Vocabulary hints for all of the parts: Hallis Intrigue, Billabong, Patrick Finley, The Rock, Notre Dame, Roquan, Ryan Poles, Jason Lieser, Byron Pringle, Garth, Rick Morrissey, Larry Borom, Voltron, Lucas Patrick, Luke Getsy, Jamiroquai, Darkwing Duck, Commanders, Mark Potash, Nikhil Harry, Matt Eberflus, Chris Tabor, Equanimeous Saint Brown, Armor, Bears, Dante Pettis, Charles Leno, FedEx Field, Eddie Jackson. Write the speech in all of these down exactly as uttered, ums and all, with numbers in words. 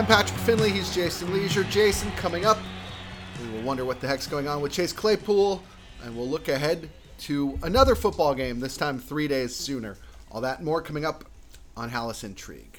am Patrick Finley. He's Jason Lieser. Jason, coming up, we will wonder what the heck's going on with Chase Claypool, and we'll look ahead to another football game, this time three days sooner. All that and more coming up on Hallis Intrigue.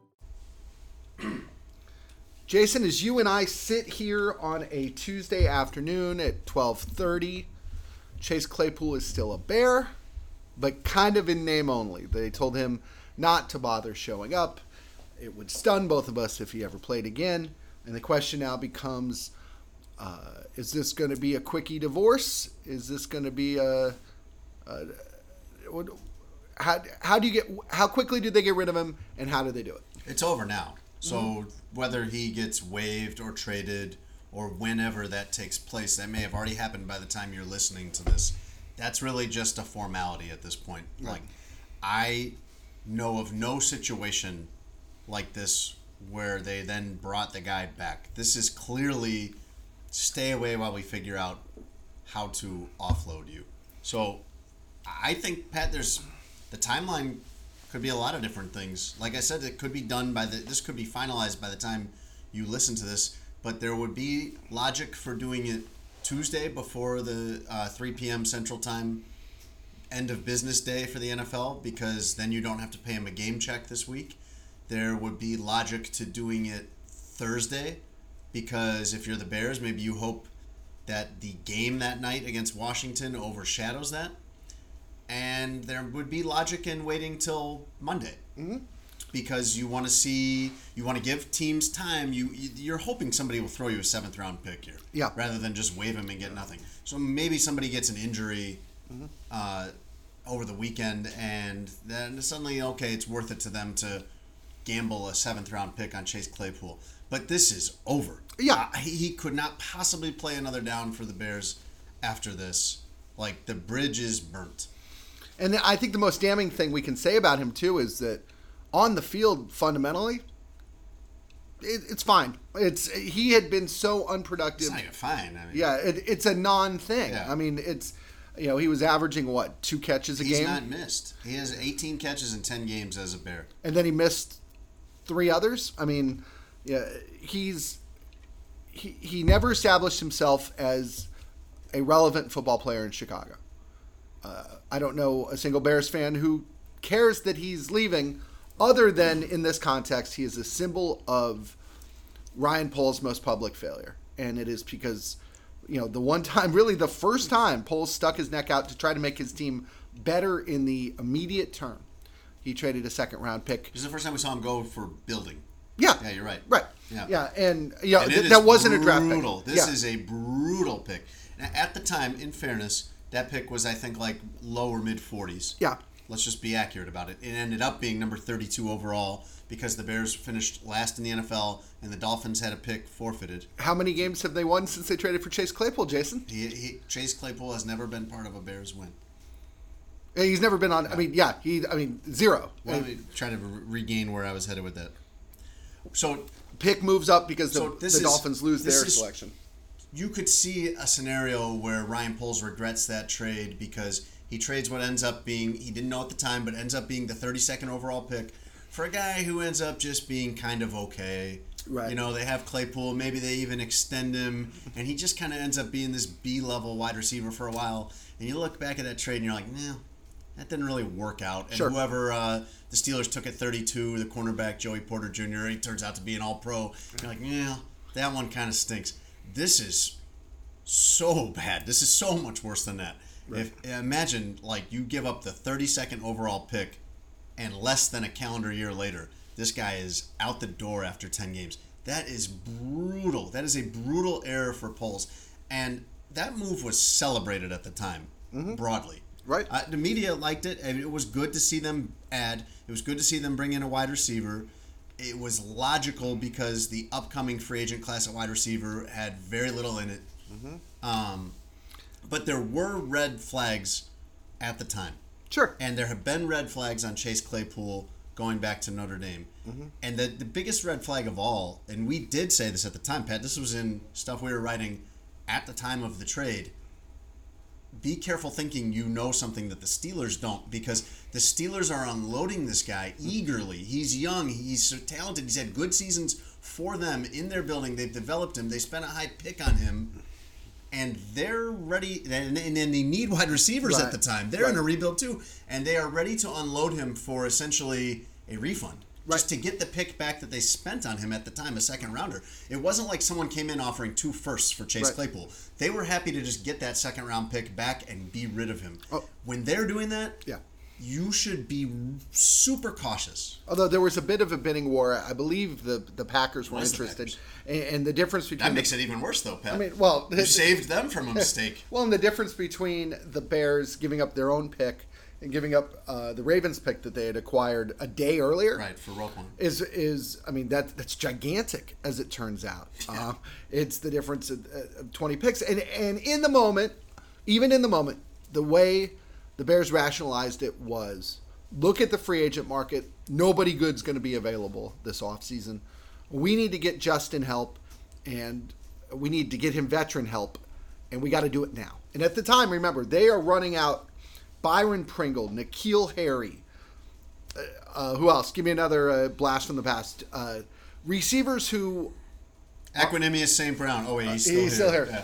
Jason, as you and I sit here on a Tuesday afternoon at twelve thirty, Chase Claypool is still a Bear, but kind of in name only. They told him not to bother showing up. It would stun both of us if he ever played again. And the question now becomes, uh, is this going to be a quickie divorce? Is this going to be a... a how, how do you get? How quickly do they get rid of him, and how do they do it? It's over now. So mm-hmm. whether he gets waived or traded or whenever that takes place, that may have already happened by the time you're listening to this. That's really just a formality at this point. Right. Like, I know of no situation like this where they then brought the guy back. This is clearly stay away while we figure out how to offload you. So I think, Pat, there's the timeline. Could be a lot of different things. Like I said, it could be done by the, this could be finalized by the time you listen to this, but there would be logic for doing it Tuesday before the uh, three p.m. Central Time end of business day for the N F L, because then you don't have to pay him a game check this week. There would be logic to doing it Thursday, because if you're the Bears, maybe you hope that the game that night against Washington overshadows that. And there would be logic in waiting till Monday, mm-hmm. because you want to see, you want to give teams time. You you're hoping somebody will throw you a seventh round pick here, yeah, rather than just waive him and get nothing. So maybe somebody gets an injury mm-hmm. uh, over the weekend, and then suddenly, okay, it's worth it to them to gamble a seventh round pick on Chase Claypool. But this is over. Yeah, uh, he, he could not possibly play another down for the Bears after this. Like, the bridge is burnt. And I think the most damning thing we can say about him, too, is that on the field, fundamentally, it, it's fine. It's he had been so unproductive. It's not even fine. I mean, yeah, it, it's a non-thing. Yeah. I mean, it's, you know, he was averaging, what, two catches a He's game? He's not missed. He has eighteen catches in ten games as a Bear. And then he missed three others? I mean, yeah, he's he, he never established himself as a relevant football player in Chicago. Uh, I don't know a single Bears fan who cares that he's leaving, other than in this context, he is a symbol of Ryan Poles' most public failure. And it is because, you know, the one time, really the first time, Poles stuck his neck out to try to make his team better in the immediate term. He traded a second round pick. This is the first time we saw him go for building. Yeah. Yeah, you're right. Right. Yeah. Yeah. And, you know, and th- that wasn't brutal. a draft pick. Brutal. This yeah. is a brutal pick. Now, at the time, in fairness, that pick was, I think, like lower mid-forties. Yeah. Let's just be accurate about it. It ended up being number thirty-two overall because the Bears finished last in the N F L and the Dolphins had a pick forfeited. How many games have they won since they traded for Chase Claypool, Jason? He, he, Chase Claypool has never been part of a Bears win. He's never been on. No. I mean, yeah. He. I mean, zero. Well, I mean, trying to re- regain where I was headed with that. So pick moves up because the, so the is, Dolphins lose their is, selection. You could see a scenario where Ryan Poles regrets that trade because he trades what ends up being, he didn't know at the time, but ends up being the thirty-second overall pick for a guy who ends up just being kind of okay. Right. You know, they have Claypool, maybe they even extend him, and he just kind of ends up being this B-level wide receiver for a while. And you look back at that trade and you're like, no, that didn't really work out. And sure. whoever uh, the Steelers took at thirty-two, the cornerback Joey Porter Junior, he turns out to be an all-pro. You're like, yeah, that one kind of stinks. This is so bad. This is so much worse than that. Right. If imagine, like, you give up the thirty-second overall pick, and less than a calendar year later, this guy is out the door after ten games. That is brutal. That is a brutal error for Poles. And that move was celebrated at the time, mm-hmm. broadly. Right. Uh, the media liked it, and it was good to see them add. It was good to see them bring in a wide receiver. it was logical because the upcoming free agent class at wide receiver had very little in it. Mm-hmm. Um, but there were red flags at the time. Sure. And there have been red flags on Chase Claypool going back to Notre Dame. Mm-hmm. And the, the biggest red flag of all, and we did say this at the time, Pat, this was in stuff we were writing at the time of the trade, be careful thinking you know something that the Steelers don't, because the Steelers are unloading this guy eagerly. He's young. He's so talented. He's had good seasons for them in their building. They've developed him. They spent a high pick on him. And they're ready, and, and, and they need wide receivers right. at the time. They're right. in a rebuild too, and they are ready to unload him for essentially a refund, right. just to get the pick back that they spent on him at the time, a second rounder. It wasn't like someone came in offering two firsts for Chase right. Claypool. They were happy to just get that second round pick back and be rid of him. Oh. When they're doing that, yeah. you should be super cautious. Although there was a bit of a bidding war. I believe the, the Packers were What's interested. The Packers? And, and the difference between... That makes the, it even worse, though, Pat. I mean, well... You saved them from a mistake. Well, and the difference between the Bears giving up their own pick and giving up uh, the Ravens pick that they had acquired a day earlier... Right, for Roquan. Is, is I mean, that that's gigantic, as it turns out. Yeah. Uh, it's the difference of, of twenty picks. And, and in the moment, even in the moment, the way... The Bears rationalized it was, look at the free agent market. Nobody good's going to be available this offseason. We need to get Justin help, and we need to get him veteran help, and we got to do it now. And at the time, remember, they are running out Byron Pringle, Nikhil Harry. Uh, uh, who else? Give me another uh, blast from the past. Uh, receivers who... Equanimeous Saint Brown. Oh, wait, he's still he's here. He's still here. Yeah.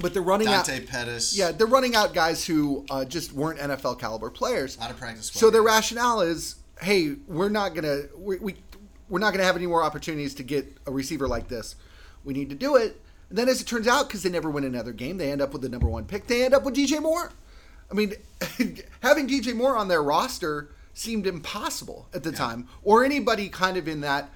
But they're running Dante out. Dante Pettis. Yeah, they're running out guys who uh, just weren't N F L caliber players. A lot of practice squad. So their rationale is, hey, we're not gonna we, we we're not gonna have any more opportunities to get a receiver like this. We need to do it. And then, as it turns out, because they never win another game, they end up with the number one pick. They end up with D J Moore. I mean, having D J Moore on their roster seemed impossible at the yeah. time, or anybody kind of in that,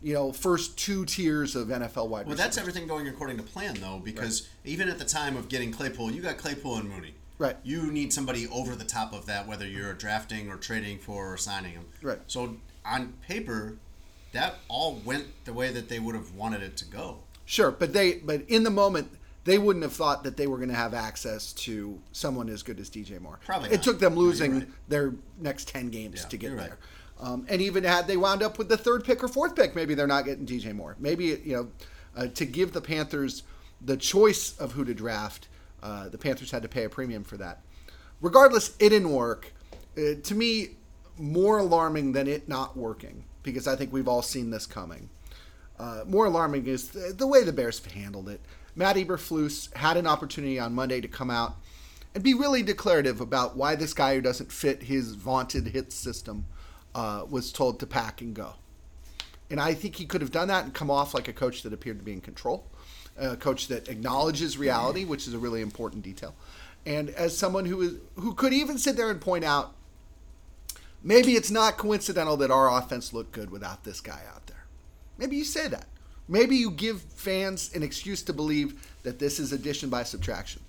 you know, first two tiers of N F L wide receivers. Well, that's everything going according to plan, though, because right. even at the time of getting Claypool, you got Claypool and Mooney. Right. You need somebody over the top of that, whether you're drafting or trading for or signing them. Right. So on paper, that all went the way that they would have wanted it to go. Sure, but they, but in the moment, they wouldn't have thought that they were going to have access to someone as good as D J Moore. Probably not. It took them losing no, you're right. their next ten games yeah, to get you're there. Right. Um, and even had they wound up with the third pick or fourth pick, maybe they're not getting D J Moore. Maybe, you know, uh, to give the Panthers the choice of who to draft, uh, the Panthers had to pay a premium for that. Regardless, it didn't work. Uh, to me, more alarming than it not working, because I think we've all seen this coming. Uh, more alarming is the, the way the Bears handled it. Matt Eberflus had an opportunity on Monday to come out and be really declarative about why this guy who doesn't fit his vaunted hit system Uh, was told to pack and go. And I think he could have done that and come off like a coach that appeared to be in control, a coach that acknowledges reality, which is a really important detail. And as someone who is who could even sit there and point out, maybe it's not coincidental that our offense looked good without this guy out there. Maybe you say that. Maybe you give fans an excuse to believe that this is addition by subtraction.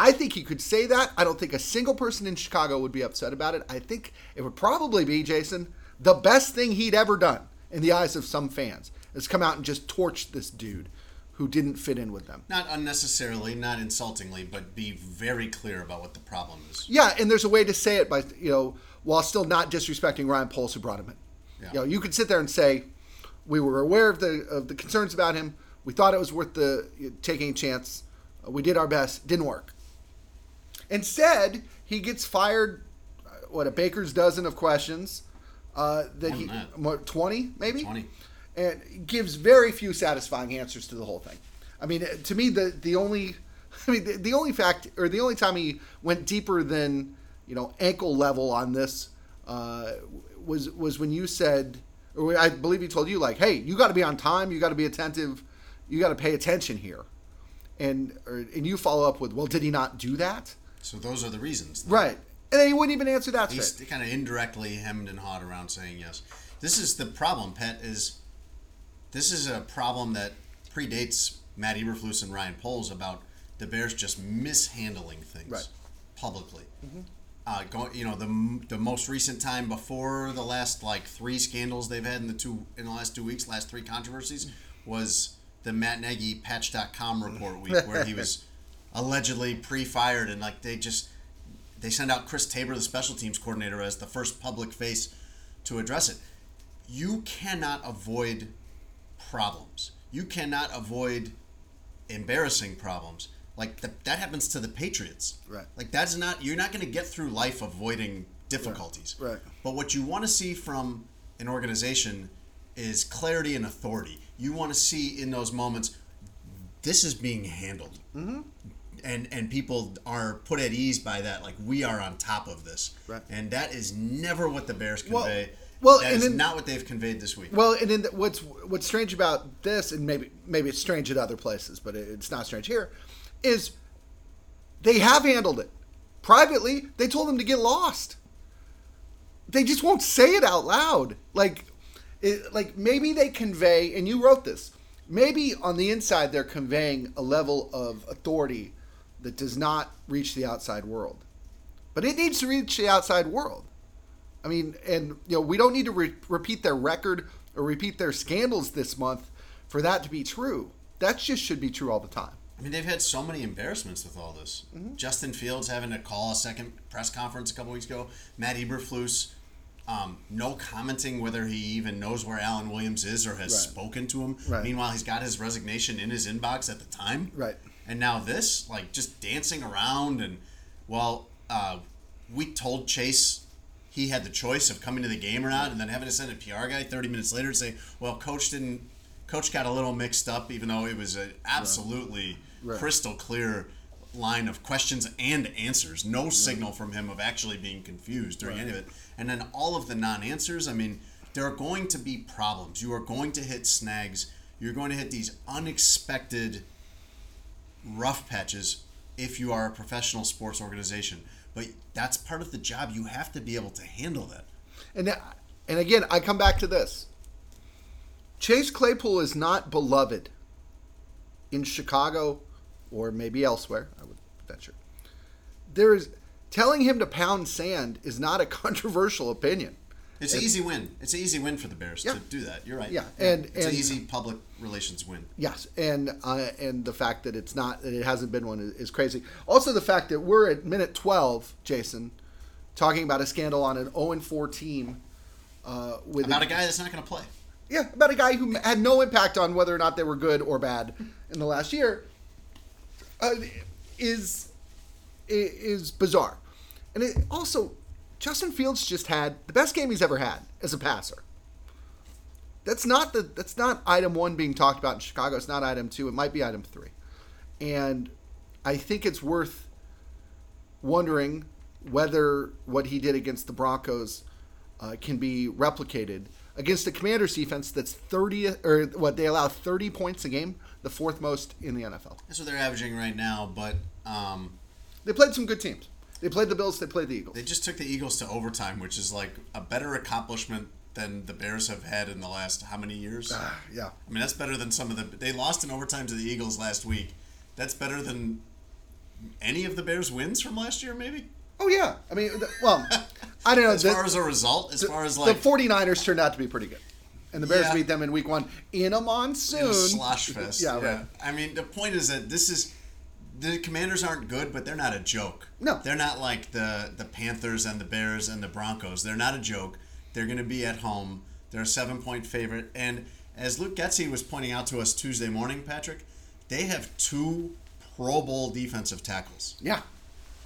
I think he could say that. I don't think a single person in Chicago would be upset about it. I think it would probably be, Jason, the best thing he'd ever done in the eyes of some fans, is come out and just torch this dude who didn't fit in with them. Not unnecessarily, not insultingly, but be very clear about what the problem is. Yeah, and there's a way to say it by, you know, while still not disrespecting Ryan Poles, who brought him in. Yeah. You know, you could sit there and say, we were aware of the of the concerns about him. We thought it was worth the taking a chance. We did our best. Didn't work. Instead, he gets fired, what, a baker's dozen of questions, uh, that he, that. twenty maybe? twenty. And gives very few satisfying answers to the whole thing. I mean, to me, the, the only, I mean, the, the only fact, or the only time he went deeper than, you know, ankle level on this, uh, was, was when you said, or I believe he told you, like, hey, you got to be on time, you got to be attentive, you got to pay attention here. And, or, and you follow up with, well, did he not do that? So those are the reasons. Though. Right. And then he wouldn't even answer that. He's kind of indirectly hemmed and hawed around saying yes. This is the problem, Pet, is this is a problem that predates Matt Eberflus and Ryan Poles about the Bears just mishandling things right. publicly. Mm-hmm. Uh, go, you know, the the most recent time before the last like three scandals they've had in the two in the last two weeks, last three controversies, was the Matt Nagy Patch dot com report week where he was allegedly pre-fired, and like they just they send out Chris Tabor, the special teams coordinator, as the first public face to address it. You cannot avoid problems. You cannot avoid embarrassing problems. Like, the, that happens to the Patriots. Right. Like, that's not... You're not going to get through life avoiding difficulties. Right. Right. But what you want to see from an organization is clarity and authority. You want to see in those moments, this is being handled. Mm-hmm. And and people are put at ease by that. Like, we are on top of this. Right. And that is never what the Bears convey. Well, well that and is then, not what they've conveyed this week. Well, and then what's, what's strange about this, and maybe, maybe it's strange at other places, but it, it's not strange here, is they have handled it. Privately, they told them to get lost. They just won't say it out loud. Like, it, like maybe they convey, and you wrote this, maybe on the inside they're conveying a level of authority that does not reach the outside world. But it needs to reach the outside world. I mean, and you know, we don't need to re- repeat their record or repeat their scandals this month for that to be true. That just should be true all the time. I mean, they've had so many embarrassments with all this. Mm-hmm. Justin Fields having to call a second press conference a couple weeks ago. Matt Eberflus, um, no commenting whether he even knows where Allen Williams is or has right. spoken to him. Right. Meanwhile, he's got his resignation in his inbox at the time. Right. And now this, like, just dancing around. And, well, uh, we told Chase he had the choice of coming to the game or not, and then having to send a P R guy thirty minutes later to say, well, coach didn't. Coach got a little mixed up, even though it was an absolutely... Right. Right. Crystal clear line of questions and answers. No right. signal from him of actually being confused during right. any of it. And then all of the non-answers, I mean, there are going to be problems. You are going to hit snags. You're going to hit these unexpected rough patches if you are a professional sports organization. But that's part of the job. You have to be able to handle that. And, and again, I come back to this. Chase Claypool is not beloved in Chicago or maybe elsewhere, I would venture. There is telling him to pound sand is not a controversial opinion. It's and, an easy win. It's an easy win for the Bears yeah. to do that. You're right. Yeah, yeah. and it's and, an easy public relations win. Yes, and uh, and the fact that it's not that it hasn't been one is crazy. Also, the fact that we're at minute twelve, Jason, talking about a scandal on an zero and four team uh, with about a, a guy that's not going to play. Yeah, about a guy who had no impact on whether or not they were good or bad in the last year. Uh, is is bizarre. And it also, Justin Fields just had the best game he's ever had as a passer. That's not the that's not item one being talked about in Chicago. It's not item two. It might be item three. And I think it's worth wondering whether what he did against the Broncos uh, can be replicated against the Commanders defense that's thirtieth, or what, they allow thirty points a game, the fourth most in the N F L. That's what they're averaging right now, but... Um, they played some good teams. They played the Bills, they played the Eagles. They just took the Eagles to overtime, which is like a better accomplishment than the Bears have had in the last how many years? Uh, yeah. I mean, that's better than some of the... They lost in overtime to the Eagles last week. That's better than any of the Bears' wins from last year, maybe? Oh, yeah. I mean, the, well... I don't know. As the, far as a result, as the, far as like... The 49ers turned out to be pretty good. And the Bears yeah. beat them in week one in a monsoon. In a slosh fest. yeah, yeah, right. I mean, the point is that this is... The Commanders aren't good, but they're not a joke. No. They're not like the, the Panthers and the Bears and the Broncos. They're not a joke. They're going to be at home. They're a seven-point favorite. And as Luke Getsy was pointing out to us Tuesday morning, Patrick, they have two Pro Bowl defensive tackles. Yeah.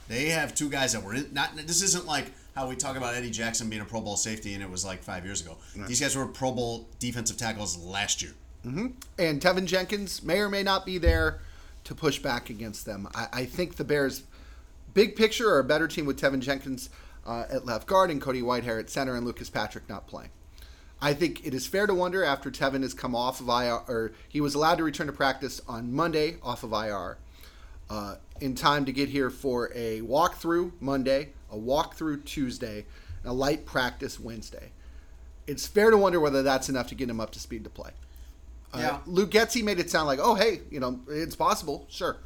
They have two guys that were... In, not. This isn't like... How we talk about Eddie Jackson being a Pro Bowl safety, and it was like five years ago. Right. These guys were Pro Bowl defensive tackles last year. Mm-hmm. And Tevin Jenkins may or may not be there to push back against them. I, I think the Bears, big picture, are a better team with Tevin Jenkins uh, at left guard and Cody Whitehair at center and Lucas Patrick not playing. I think it is fair to wonder after Tevin has come off of I R, or he was allowed to return to practice on Monday off of I R, uh, in time to get here for a walkthrough Monday, a walkthrough Tuesday, and a light practice Wednesday. It's fair to wonder whether that's enough to get him up to speed to play. Yeah. Uh, Luke Getsy made it sound like, oh, hey, you know, it's possible. Sure.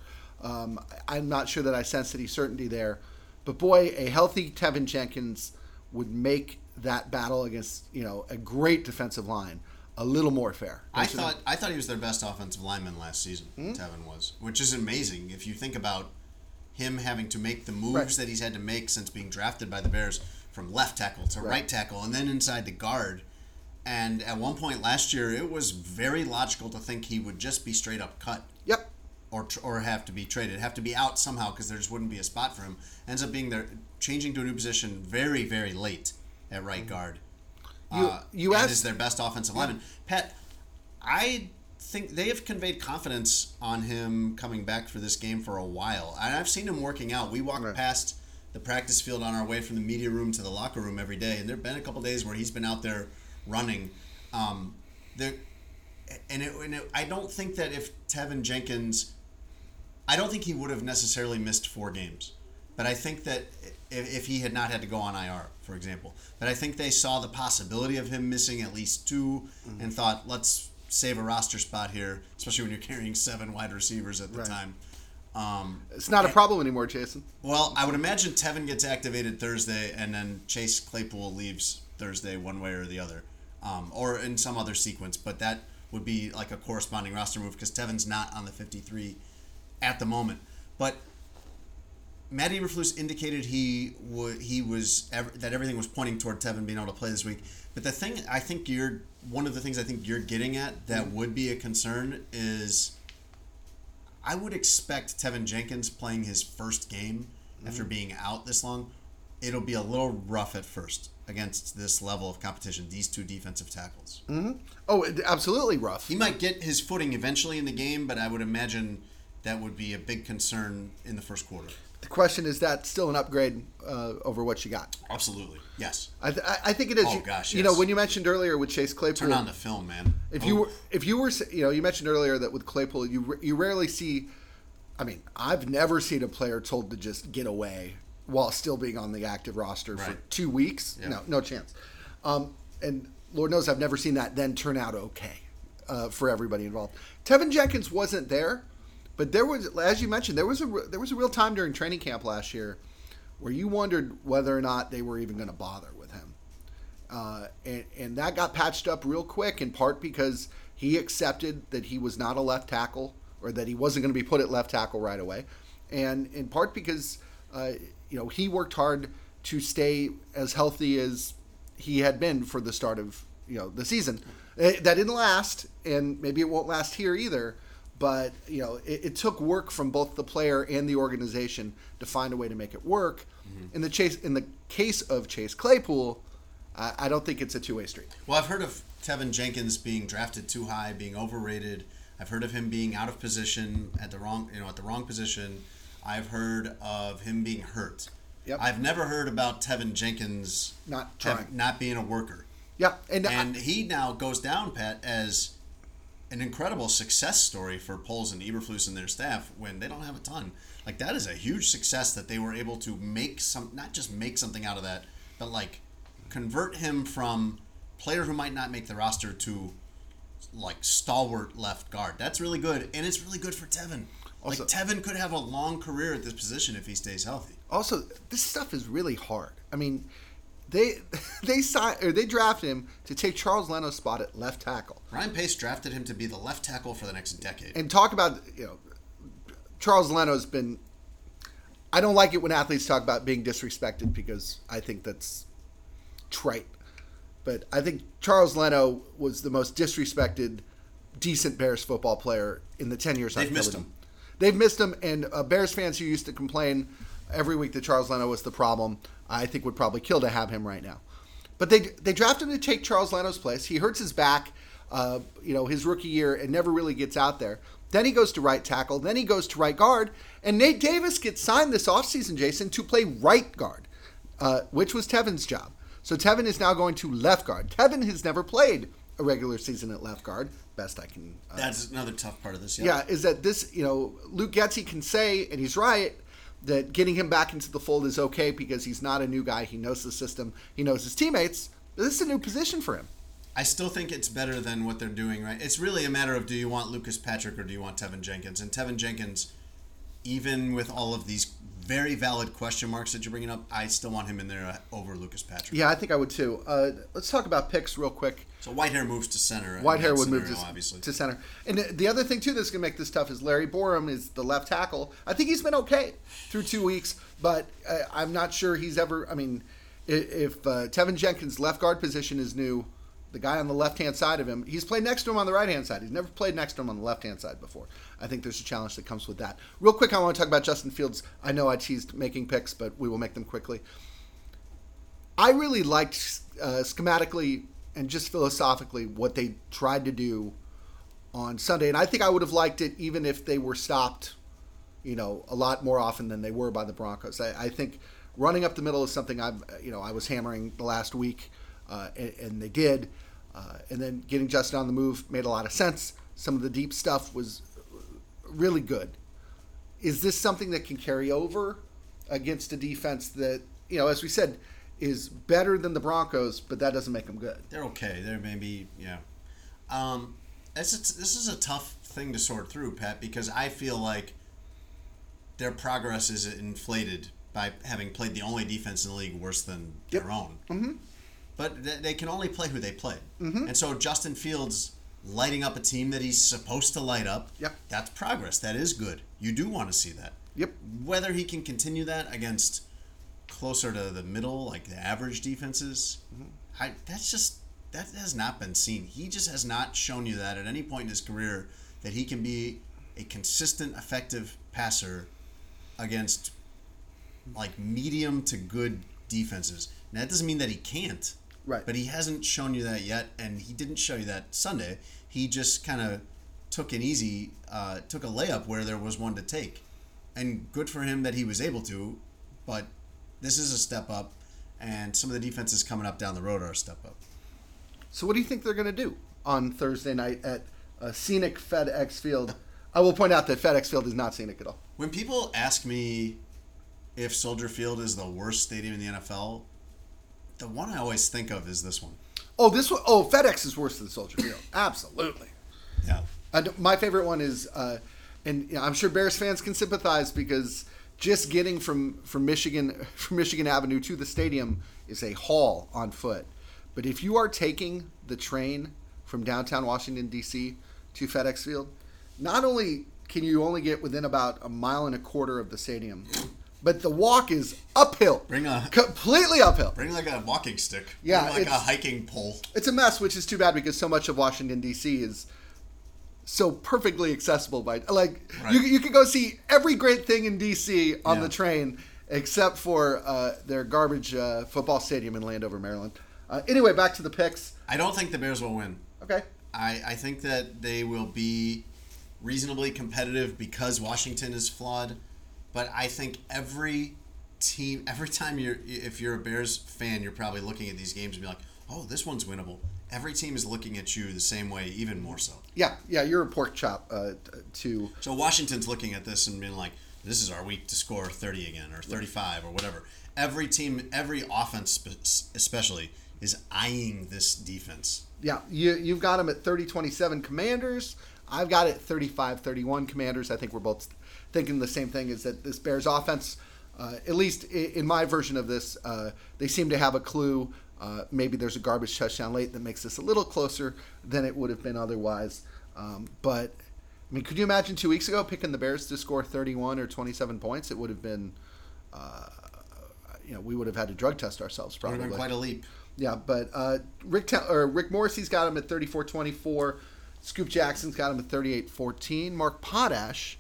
Um, I'm not sure that I sense any certainty there, But boy, a healthy Tevin Jenkins would make that battle against, you know, a great defensive line a little more fair. I thought I thought he was their best offensive lineman last season, hmm? Tevin was, which is amazing if you think about him having to make the moves right. that he's had to make since being drafted by the Bears, from left tackle to right. right tackle and then inside the guard. And at one point last year, it was very logical to think he would just be straight up cut. Yep. Or or have to be traded, have to be out somehow because there just wouldn't be a spot for him. Ends up being there, changing to a new position very, very late at right mm-hmm. guard. You, uh, you asked, is their best offensive yeah. lineman. Pat, I think they have conveyed confidence on him coming back for this game for a while. And I've seen him working out. We walk right. past the practice field on our way from the media room to the locker room every day, and there have been a couple days where he's been out there running. Um, there, and, it, and it, I don't think that if Tevin Jenkins, I don't think he would have necessarily missed four games. But I think that if, if he had not had to go on I R, for example, but I think they saw the possibility of him missing at least two mm-hmm. and thought, let's save a roster spot here, especially when you're carrying seven wide receivers at the right. time. Um, it's not a problem anymore, Jason. Well, I would imagine Tevin gets activated Thursday and then Chase Claypool leaves Thursday one way or the other, um, or in some other sequence. But that would be like a corresponding roster move because Tevin's not on the fifty-three at the moment. But Matt Eberflus indicated he would he was ev- that everything was pointing toward Tevin being able to play this week. But the thing I think you're one of the things I think you're getting at that would be a concern is, I would expect Tevin Jenkins playing his first game mm-hmm. after being out this long. It'll be a little rough at first against this level of competition, these two defensive tackles. Mm-hmm. Oh, absolutely rough. He might get his footing eventually in the game, but I would imagine that would be a big concern in the first quarter. The question is, that still an upgrade uh, over what you got? Absolutely, yes. I, th- I think it is. Oh you, gosh, yes. You know, when you mentioned earlier with Chase Claypool, turn on the film, man. If oh. you were, if you were, you know, you mentioned earlier that with Claypool, you you rarely see. I mean, I've never seen a player told to just get away while still being on the active roster right. for two weeks. Yeah. No, no chance. Um, and Lord knows, I've never seen that then turn out okay uh, for everybody involved. Tevin Jenkins wasn't there. But there was, as you mentioned, there was a there was a real time during training camp last year where you wondered whether or not they were even going to bother with him, uh, and and that got patched up real quick. In part because he accepted that he was not a left tackle, or that he wasn't going to be put at left tackle right away, and in part because uh, you know he worked hard to stay as healthy as he had been for the start of you know the season. That didn't last, and maybe it won't last here either. But, you know, it, it took work from both the player and the organization to find a way to make it work. Mm-hmm. In the chase, in the case of Chase Claypool, I, I don't think it's a two-way street. Well, I've heard of Tevin Jenkins being drafted too high, being overrated. I've heard of him being out of position at the wrong, you know, at the wrong position. I've heard of him being hurt. Yep. I've never heard about Tevin Jenkins not trying, not being a worker. Yeah, and, and I, he now goes down, Pat, as an incredible success story for Poles and Eberflus and their staff when they don't have a ton. Like, that is a huge success that they were able to make some, not just make something out of that, but like convert him from player who might not make the roster to like stalwart left guard. That's really good. And it's really good for Tevin. Also, like, Tevin could have a long career at this position if he stays healthy. Also, this stuff is really hard. I mean, They they signed, or they drafted him to take Charles Leno's spot at left tackle. Ryan Pace drafted him to be the left tackle for the next decade. And talk about, you know, Charles Leno's been, I don't like it when athletes talk about being disrespected because I think that's trite. But I think Charles Leno was the most disrespected, decent Bears football player in the ten years They've I've missed him. him. They've missed him, and uh, Bears fans who used to complain every week that Charles Leno was the problem, I think would probably kill to have him right now. But they they drafted him to take Charles Leno's place. He hurts his back, uh, you know, his rookie year, and never really gets out there. Then he goes to right tackle. Then he goes to right guard. And Nate Davis gets signed this offseason, Jason, to play right guard, uh, which was Tevin's job. So Tevin is now going to left guard. Tevin has never played a regular season at left guard, best I can. Uh, That's another tough part of this. Yeah. yeah, is that this, you know, Luke Getsy can say, and he's right, that getting him back into the fold is okay because he's not a new guy. He knows the system. He knows his teammates. This is a new position for him. I still think it's better than what they're doing, right? It's really a matter of, do you want Lucas Patrick or do you want Tevin Jenkins? And Tevin Jenkins, even with all of these very valid question marks that you're bringing up. I still want him in there over Lucas Patrick. Yeah, I think I would too. Uh, let's talk about picks real quick. So Whitehair moves to center. Whitehair would move to, obviously. to center. And the other thing too that's going to make this tough is Larry Borom is the left tackle. I think he's been okay through two weeks, but uh, I'm not sure he's ever – I mean, if uh, Tevin Jenkins' left guard position is new, the guy on the left-hand side of him, he's played next to him on the right-hand side. He's never played next to him on the left-hand side before. I think there's a challenge that comes with that. Real quick, I want to talk about Justin Fields. I know I teased making picks, but we will make them quickly. I really liked uh, schematically and just philosophically what they tried to do on Sunday, and I think I would have liked it even if they were stopped, you know, a lot more often than they were by the Broncos. I, I think running up the middle is something I've, you know, I was hammering the last week, uh, and, and they did. Uh, and then getting Justin on the move made a lot of sense. Some of the deep stuff was really good. Is this something that can carry over against a defense that, you know, as we said, is better than the Broncos, but that doesn't make them good? They're okay. They're maybe, yeah. Um, this is, this is a tough thing to sort through, Pat, because I feel like their progress is inflated by having played the only defense in the league worse than yep. their own. Mm-hmm. But they can only play who they play. Mm-hmm. And so Justin Fields lighting up a team that he's supposed to light up, yep. that's progress. That is good. You do want to see that. Yep. Whether he can continue that against closer to the middle, like the average defenses, mm-hmm. I, that's just, that has not been seen. He just has not shown you that at any point in his career, that he can be a consistent, effective passer against like medium to good defenses. Now, that doesn't mean that he can't. Right. But he hasn't shown you that yet, and he didn't show you that Sunday. He just kind of took an easy, uh, took a layup where there was one to take. And good for him that he was able to, but this is a step up, and some of the defenses coming up down the road are a step up. So what do you think they're going to do on Thursday night at uh, scenic FedEx Field? I will point out that FedEx Field is not scenic at all. When people ask me if Soldier Field is the worst stadium in the N F L, the one I always think of is this one. Oh, this one. Oh, FedEx is worse than Soldier Field. Absolutely. Yeah. I, my favorite one is, uh, and you know, I'm sure Bears fans can sympathize, because just getting from, from Michigan from Michigan Avenue to the stadium is a haul on foot. But if you are taking the train from downtown Washington, D C to FedEx Field, not only can you only get within about a mile and a quarter of the stadium, but the walk is uphill. Bring a completely uphill. Bring like a walking stick. Yeah, bring like a hiking pole. It's a mess, which is too bad, because so much of Washington D C is so perfectly accessible by like right. you you can go see every great thing in D C on yeah. the train, except for uh, their garbage uh, football stadium in Landover, Maryland. Uh, anyway, back to the picks. I don't think the Bears will win. Okay. I, I think that they will be reasonably competitive because Washington is flawed. But I think every team, every time you're, if you're a Bears fan, you're probably looking at these games and be like, oh, this one's winnable. Every team is looking at you the same way, even more so. Yeah, yeah, you're a pork chop uh, to... So Washington's looking at this and being like, this is our week to score thirty again or thirty-five or whatever. Every team, every offense especially, is eyeing this defense. Yeah, you, you've got them at thirty twenty-seven Commanders. I've got it thirty-five thirty-one Commanders. I think we're both... thinking the same thing, is that this Bears offense, uh, at least in my version of this, uh, they seem to have a clue. Uh, maybe there's a garbage touchdown late that makes this a little closer than it would have been otherwise. Um, but, I mean, could you imagine two weeks ago picking the Bears to score thirty-one or twenty-seven points? It would have been, uh, you know, we would have had to drug test ourselves probably. It would have been quite a leap. Yeah, but uh, Rick T- or Rick Morrissey's got him at thirty-four twenty-four. Scoop Jackson's got him at thirty-eight fourteen. Mark Potash...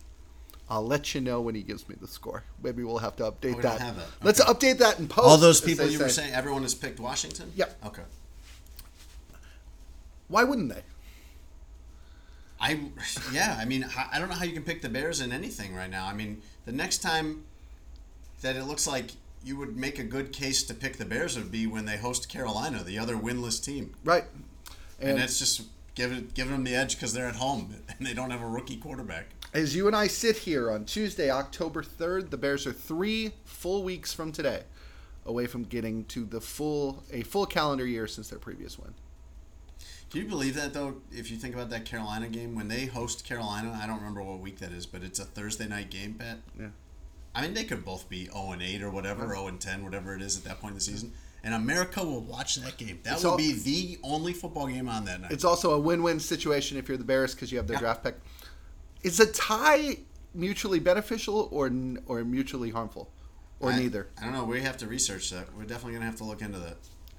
I'll let you know when he gives me the score. Maybe we'll have to update oh, we that. Don't have it. Okay. Let's update that in post. All those people you say. were saying, everyone has picked Washington? Yep. Okay. Why wouldn't they? I Yeah, I mean, I don't know how you can pick the Bears in anything right now. I mean, the next time that it looks like you would make a good case to pick the Bears would be when they host Carolina, the other winless team. Right. And, and it's just giving, giving them the edge because they're at home and they don't have a rookie quarterback. As you and I sit here on Tuesday, October third, the Bears are three full weeks from today away from getting to the full a full calendar year since their previous win. Can you believe that, though, if you think about that Carolina game? When they host Carolina, I don't remember what week that is, but it's a Thursday night game, Pat. Yeah. I mean, they could both be oh and eight or whatever, oh and ten, whatever it is at that point in the season. And America will watch that game. That it's will all, be the only football game on that night. It's also a win-win situation if you're the Bears because you have their yeah. draft pick. Is a tie mutually beneficial or or mutually harmful? Or I, neither? I don't know. We have to research that. We're definitely going to have to look into that.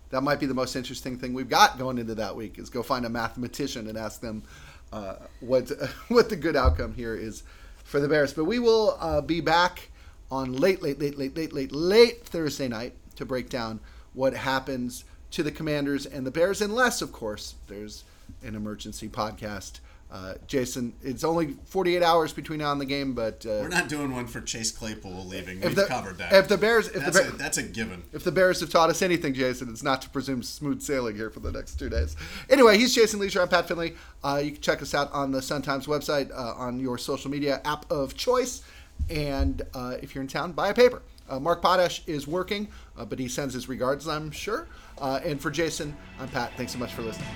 That might be the most interesting thing we've got going into that week is go find a mathematician and ask them uh, what, what the good outcome here is for the Bears. But we will uh, be back on late, late, late, late, late, late, late Thursday night to break down what happens to the Commanders and the Bears, unless, of course, there's an emergency podcast. Uh, Jason, it's only forty-eight hours between now and the game, but uh, we're not doing one for Chase Claypool leaving. We've the, covered that. If the Bears, if that's, the Bears a, that's a given. If the Bears have taught us anything, Jason, it's not to presume smooth sailing here for the next two days. Anyway, he's Jason Lieser. I'm Pat Finley. Uh, you can check us out on the Sun-Times website, uh, on your social media app of choice, and uh, if you're in town, buy a paper. Uh, Mark Potash is working, uh, but he sends his regards, I'm sure. Uh, and for Jason, I'm Pat. Thanks so much for listening.